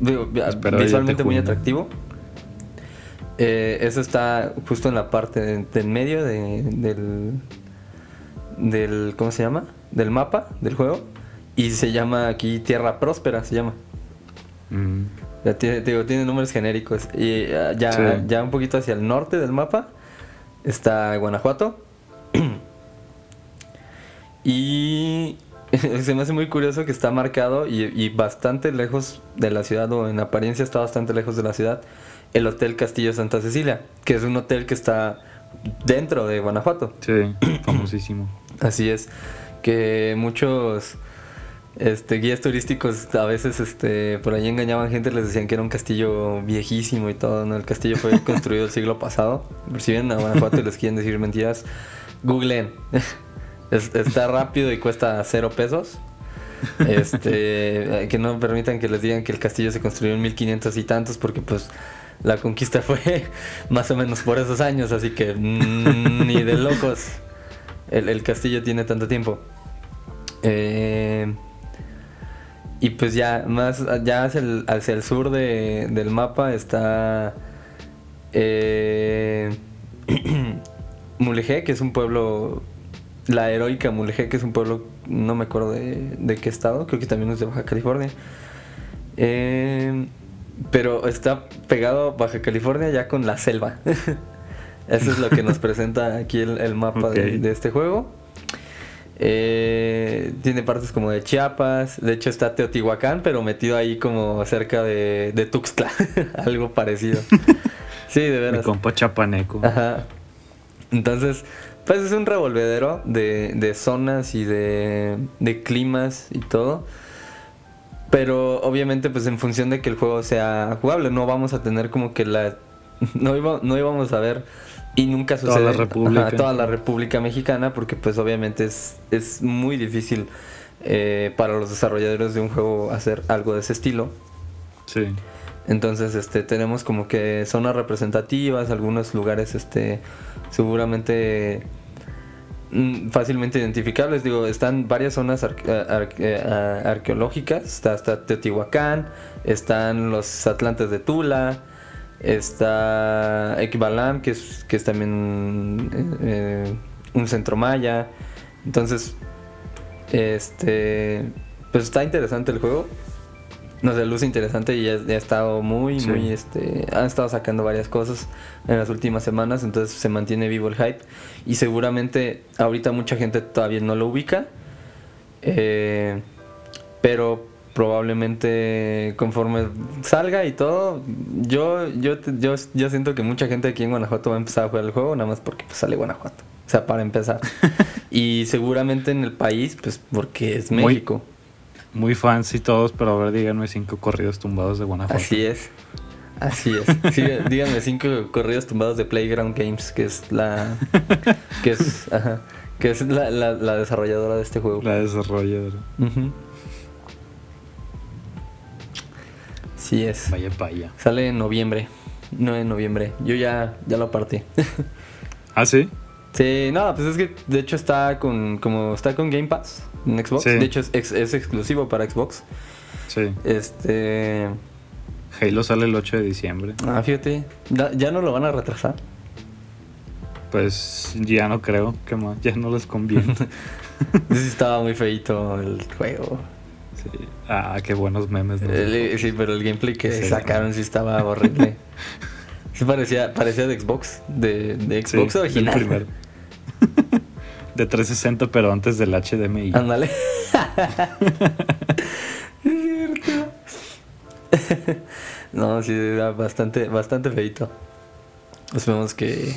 digo, visualmente muy atractivo. Eso está justo en la parte del medio del ¿cómo se llama? Del mapa del juego, y se llama aquí Tierra Próspera, se llama. Ya tiene nombres genéricos. Y ya un poquito hacia el norte del mapa está Guanajuato. Y se me hace muy curioso que está marcado y bastante lejos de la ciudad, o en apariencia está bastante lejos de la ciudad, el Hotel Castillo Santa Cecilia, que es un hotel que está dentro de Guanajuato. Sí, famosísimo. Así es, que muchos guías turísticos a veces por ahí engañaban gente, les decían que era un castillo viejísimo y todo, ¿no? El castillo fue construido el siglo pasado. Si vienen a Guanajuato y les quieren decir mentiras, googleen. Está rápido y cuesta 0 pesos. Que no permitan que les digan que el castillo se construyó en 1500 y tantos, porque pues la conquista fue más o menos por esos años, así que ni de locos. el castillo tiene tanto tiempo. Y pues ya más ya hacia el sur del mapa está Mulegé, que es un pueblo, la heroica Mulegé, que es un pueblo, no me acuerdo de qué estado, creo que también es de Baja California. Pero está pegado a Baja California ya con la selva. Eso es lo que nos presenta aquí el mapa, okay, de este juego. Tiene partes como de Chiapas. De hecho está Teotihuacán, pero metido ahí como cerca de Tuxtla. Algo parecido. Sí, de veras. Mi compa chapaneco. Ajá. Entonces, pues es un revolvedero de zonas y de climas y todo. Pero obviamente pues en función de que el juego sea jugable, no vamos a tener como que no íbamos a ver, y nunca sucede, toda la República Mexicana, porque pues obviamente es muy difícil para los desarrolladores de un juego hacer algo de ese estilo. Sí. Entonces tenemos como que zonas representativas, algunos lugares seguramente fácilmente identificables. Digo, están varias zonas arqueológicas, está Teotihuacán, están los Atlantes de Tula, está Ekbalam, que es también un centro maya. Entonces, pues está interesante el juego. No sé, luce interesante y ha estado muy, sí, muy, han estado sacando varias cosas en las últimas semanas, entonces se mantiene vivo el hype. Y seguramente ahorita mucha gente todavía no lo ubica, pero probablemente conforme salga y todo, yo siento que mucha gente aquí en Guanajuato va a empezar a jugar el juego, nada más porque pues, sale Guanajuato, o sea, para empezar. Y seguramente en el país, pues porque es México. Muy fans y todos, pero a ver, díganme 5 corridos tumbados de Guanajuato. Así es. Sí, díganme 5 corridos tumbados de Playground Games, que es la desarrolladora de este juego. La desarrolladora. Uh-huh. Sí es. Vaya para allá. Sale en noviembre. 9 de noviembre. Yo ya lo aparté. ¿Ah, sí? Sí, no, pues es que de hecho está con Game Pass en Xbox. Sí. De hecho es exclusivo para Xbox. Sí. Halo sale el 8 de diciembre. Ah, fíjate. ¿Ya no lo van a retrasar? Pues ya no creo. ¿Qué más? Ya no les conviene. Sí, estaba muy feito el juego. Sí. Ah, qué buenos memes. ¿No? Sí, pero el gameplay que sacaron sí estaba horrible. Sí, parecía de Xbox, de Xbox, sí, original. El primero. De 360, pero antes del HDMI. Ándale. Es cierto. No, sí, era bastante, bastante feito. Esperemos que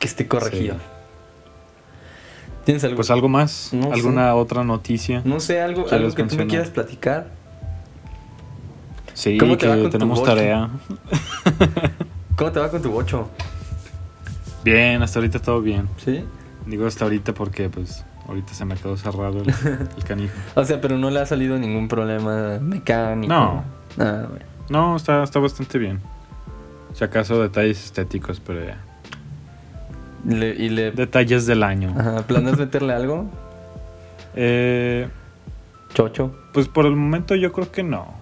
esté corregido. Sí. ¿Tienes algo? Pues algo más, no alguna sé. Otra noticia. No sé, algo que tú me quieras platicar. Sí, ¿cómo te va con tenemos tu tarea? ¿Cómo te va con tu bocho? Bien, hasta ahorita todo bien. ¿Sí? Digo hasta ahorita porque pues ahorita se me quedó cerrado el canijo. O sea, pero no le ha salido ningún problema mecánico. No. Ah, bueno. No, está bastante bien. Si acaso detalles estéticos, pero ya. Detalles del año. Ajá, ¿planeas meterle algo? Chocho. Pues por el momento yo creo que no.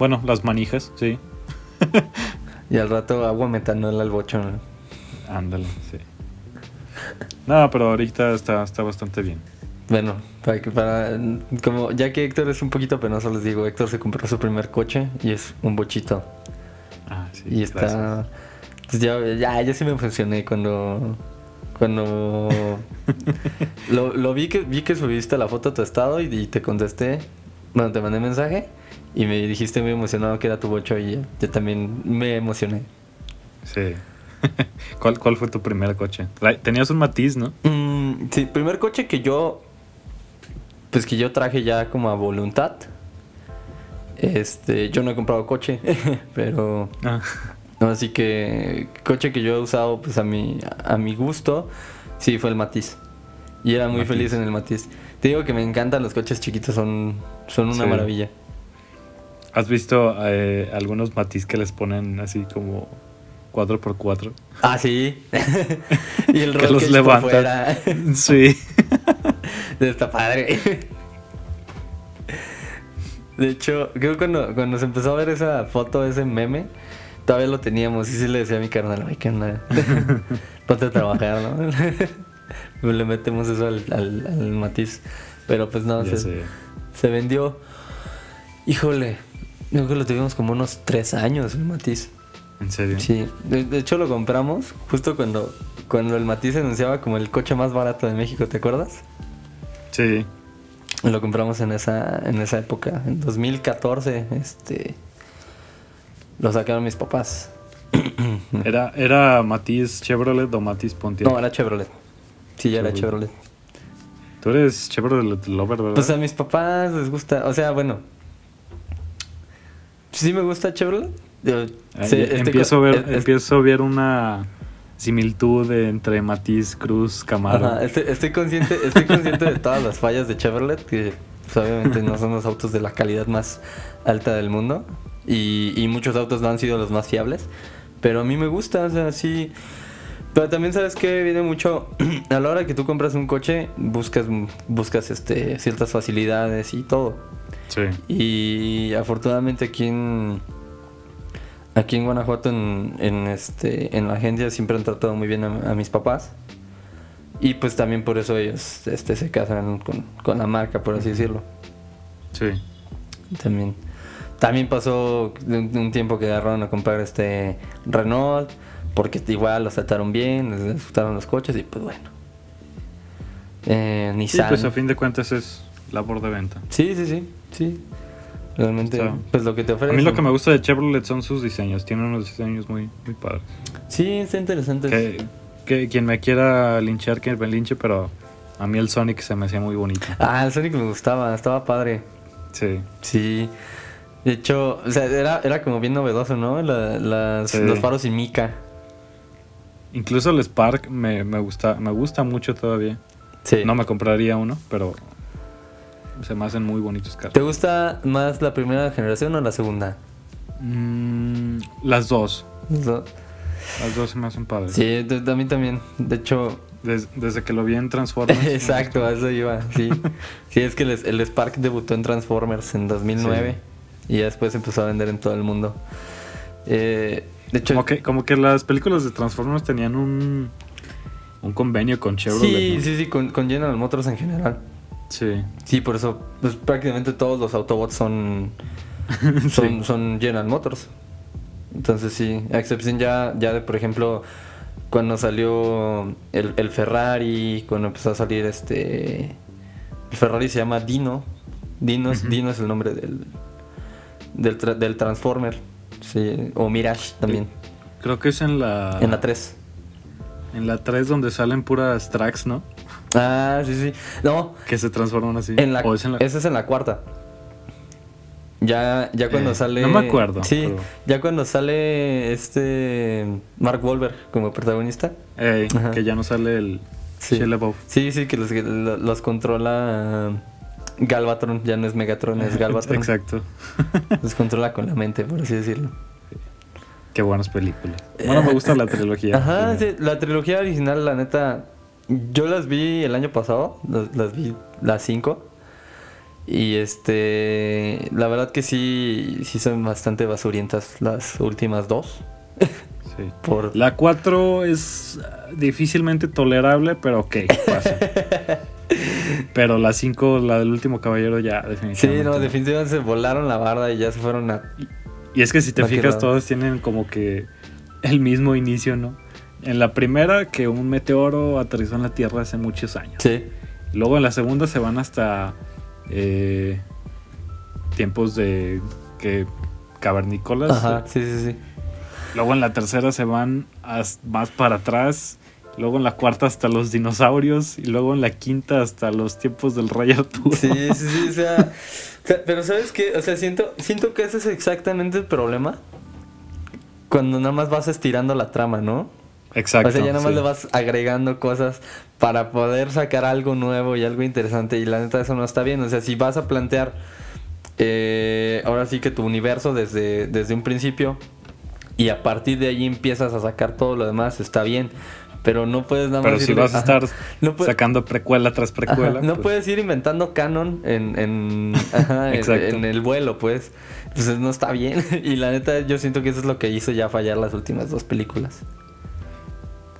Bueno, las manijas, sí. Y al rato agua metanol al bocho. Ándale, sí. No, pero ahorita está bastante bien. Bueno, como ya que Héctor es un poquito penoso, les digo, Héctor se compró su primer coche y es un bochito. Ah, sí. Y está... Gracias. Pues ya sí me impresioné cuando lo vi que subiste la foto a tu estado y te contesté, bueno, te mandé mensaje y me dijiste muy emocionado que era tu bocho y yo también me emocioné. Sí. ¿Cuál fue tu primer coche? Tenías un Matiz, ¿no? Sí, primer coche que yo traje ya como a voluntad. Yo no he comprado coche, pero... Ah. No, así que coche que yo he usado pues a mi gusto, sí, fue el Matiz. Y era muy feliz en el Matiz. Te digo que me encantan los coches chiquitos, son una, sí, maravilla. ¿Has visto algunos Matiz que les ponen así como 4x4. Ah, sí. Y el rol que levanta por fuera. Sí. Está padre. De hecho, creo que cuando se empezó a ver esa foto, ese meme, todavía lo teníamos. Y sí le decía a mi carnal, ay, qué onda, ponte a trabajar, ¿no? Le metemos eso al Matiz. Pero pues no, se vendió. Híjole, yo creo que lo tuvimos como unos 3 años, el Matiz. ¿En serio? Sí, de hecho lo compramos justo cuando el Matiz se anunciaba como el coche más barato de México, ¿te acuerdas? Sí. Lo compramos en esa época, en 2014, lo sacaron mis papás. ¿Era Matiz Chevrolet o Matiz Pontiac? No, era Chevrolet. Sí, ya Chevrolet. Era Chevrolet. Tú eres Chevrolet lover, ¿verdad? Pues a mis papás les gusta, o sea, bueno, sí me gusta Chevrolet. Empiezo a ver una similitud entre Matiz, Cruz, Camaro. Ajá, estoy consciente de todas las fallas de Chevrolet, que pues, obviamente no son los autos de la calidad más alta del mundo, y muchos autos no han sido los más fiables, pero a mí me gusta, o sea, sí. Pero también sabes que viene mucho a la hora que tú compras un coche, buscas ciertas facilidades y todo. Sí. Y afortunadamente aquí en Guanajuato, en la agencia, siempre han tratado muy bien a mis papás. Y pues también por eso ellos se casan con la marca, por así decirlo. Sí. También pasó un tiempo que agarraron a comprar Renault, porque igual los trataron bien, les gustaron los coches y pues bueno. Nissan. Sí, pues a fin de cuentas es labor de venta. Sí. Realmente, pues lo que te ofrece. A mí lo que me gusta de Chevrolet son sus diseños. Tienen unos diseños muy, muy padres. Sí, está interesante. Que quien me quiera linchar, que me linche, pero a mí el Sonic se me hacía muy bonito. Ah, el Sonic me gustaba, estaba padre. Sí. De hecho, o sea, era como bien novedoso, ¿no? Los faros y mica. Incluso el Spark me gusta mucho todavía. Sí. No me compraría uno, pero se me hacen muy bonitos carros. ¿Te gusta más la primera generación o la segunda? Las dos. Las dos se me hacen padres. Sí, a mí también. De hecho, desde que lo vi en Transformers. Exacto, a eso iba. Sí. Sí, es que el Spark debutó en Transformers en 2009. Sí. Y ya después empezó a vender en todo el mundo. De hecho, como que las películas de Transformers tenían un convenio con Chevrolet. Sí, ¿no? Sí, con General Motors en general. Sí, por eso pues, prácticamente todos los Autobots son General Motors. Entonces sí, a excepción ya de, por ejemplo, cuando salió el Ferrari, cuando empezó a salir el Ferrari se llama Dino. Dino es el nombre del Transformer, sí, o Mirage también. Creo que es en la 3. En la 3 donde salen puras tracks, ¿no? Ah, sí. No. Que se transforman así. Esa es en la 4ª. Ya cuando sale. No me acuerdo. Sí, pero ya cuando sale Mark Wahlberg como protagonista. Que ya no sale el Shellebov. Sí, que los controla Galvatron. Ya no es Megatron, es Galvatron. Exacto. Los controla con la mente, por así decirlo. Qué buenas películas. Bueno, me gusta la trilogía. Ajá, sí, la trilogía original, la neta. Yo las vi el año pasado, las vi las 5, y la verdad que sí son bastante basurientas las últimas 2. Sí. La 4 es difícilmente tolerable, pero ok, pasa. Pero la 5, la del último caballero, ya definitivamente. Sí, no, definitivamente se volaron la barda y ya se fueron a... Y es que si te fijas, todas tienen como que el mismo inicio, ¿no? En la primera, que un meteoro aterrizó en la Tierra hace muchos años. Sí. Luego en la segunda se van hasta tiempos de cavernícolas. Ajá, sí. Luego en la tercera se van más para atrás. Luego en la 4 hasta los dinosaurios. Y luego en la 5 hasta los tiempos del Rey Arturo. Sí, o sea... Pero ¿sabes qué? O sea, siento que ese es exactamente el problema. Cuando nada más vas estirando la trama, ¿no? Exacto. O sea, ya nada más le vas agregando cosas para poder sacar algo nuevo y algo interesante. Y la neta, eso no está bien. O sea, si vas a plantear ahora sí que tu universo desde un principio, y a partir de allí empiezas a sacar todo lo demás, está bien. Pero no puedes nada más... Pero si vas a estar sacando precuela tras precuela... No puedes ir inventando canon en el vuelo, pues. Entonces no está bien. Y la neta, yo siento que eso es lo que hizo ya fallar las últimas dos películas.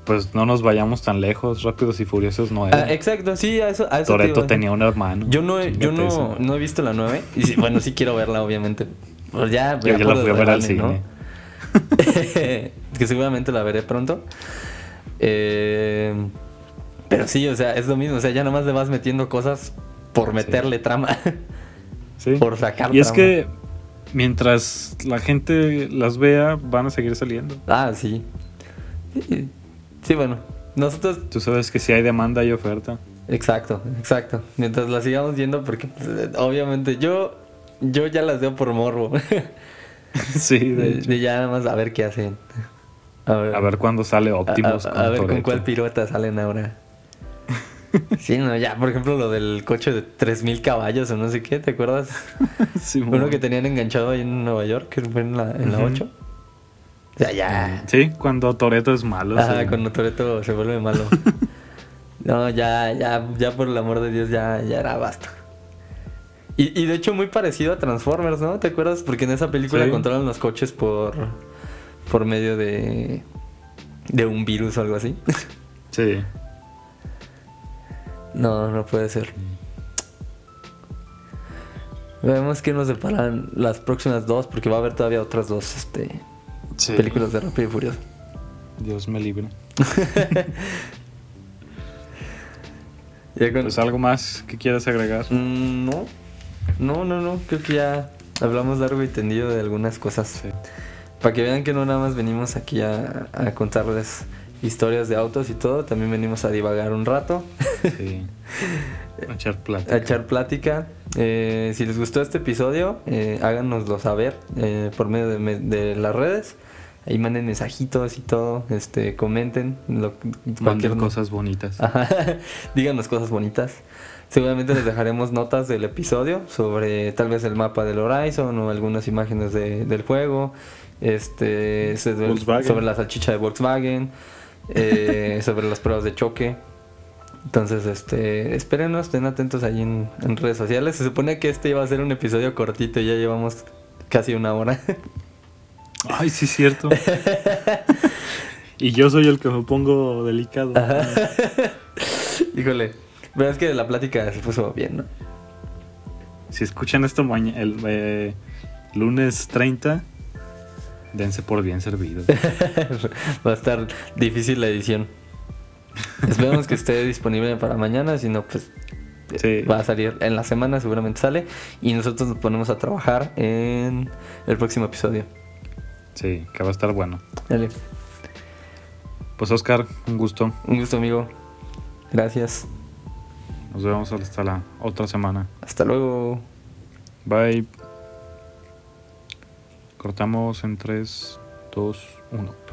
Pues no nos vayamos tan lejos. Rápidos y Furiosos 9. Ah, exacto, sí, a eso Toretto tenía un hermano. Yo no he visto la 9. Y sí, bueno, sí quiero verla, obviamente. Pues ya, yo la fui a ver al cine, ¿no? Que seguramente la veré pronto. Pero sí, o sea, es lo mismo. O sea, ya nomás le vas metiendo cosas por meterle trama. Sí. Por sacar trama. Y es que mientras la gente las vea, van a seguir saliendo. Ah, sí. Sí, bueno. Nosotros... Tú sabes que sí hay demanda y oferta. Exacto. Mientras las sigamos viendo, porque obviamente yo ya las veo por morbo. Sí, de hecho. Y ya nada más a ver qué hacen. A ver cuándo sale Optimus. A ver con cuál pirota salen ahora. Sí, no, ya, por ejemplo, lo del coche de 3000 caballos o no sé qué, ¿te acuerdas? Sí, uno que tenían enganchado ahí en Nueva York, que fue en la 8. O sea, ya. Sí, cuando Toretto es malo. Ajá, sí. Cuando Toretto se vuelve malo. No, ya por el amor de Dios, ya era basta. Y de hecho, muy parecido a Transformers, ¿no? ¿Te acuerdas? Porque en esa película controlan los coches por medio de un virus o algo así. Sí. No puede ser. Vemos que nos deparan las próximas dos, porque va a haber todavía otras dos películas de Rápido y Furioso. Dios me libre. Pues algo más que quieras agregar. No, creo que ya hablamos largo y tendido de algunas cosas. Sí. Para que vean que no nada más venimos aquí a contarles historias de autos y todo, también venimos a divagar un rato. Sí. A echar plática. Si les gustó este episodio, háganoslo saber por medio de las redes. Ahí manden mensajitos y todo, comenten. Manden cosas bonitas. Ajá. Díganos cosas bonitas. Seguramente les dejaremos notas del episodio sobre tal vez el mapa del Horizon o algunas imágenes del juego. Sobre la salchicha de Volkswagen, sobre las pruebas de choque. Entonces, espérenos, estén atentos ahí en redes sociales. Se supone que iba a ser un episodio cortito y ya llevamos casi una hora. Ay, sí, cierto. Y yo soy el que me pongo delicado. Ajá. Híjole, pero es que la plática se puso bien, ¿no? Si escuchan esto el lunes 30, dense por bien servidos. Va a estar difícil la edición. Esperemos que esté disponible para mañana. Si no, pues va a salir en la semana, seguramente sale. Y nosotros nos ponemos a trabajar en el próximo episodio. Sí, que va a estar bueno. Dale. Pues Oscar, un gusto. Un gusto, amigo. Gracias. Nos vemos hasta la otra semana. Hasta luego. Bye. Cortamos en 3, 2, 1.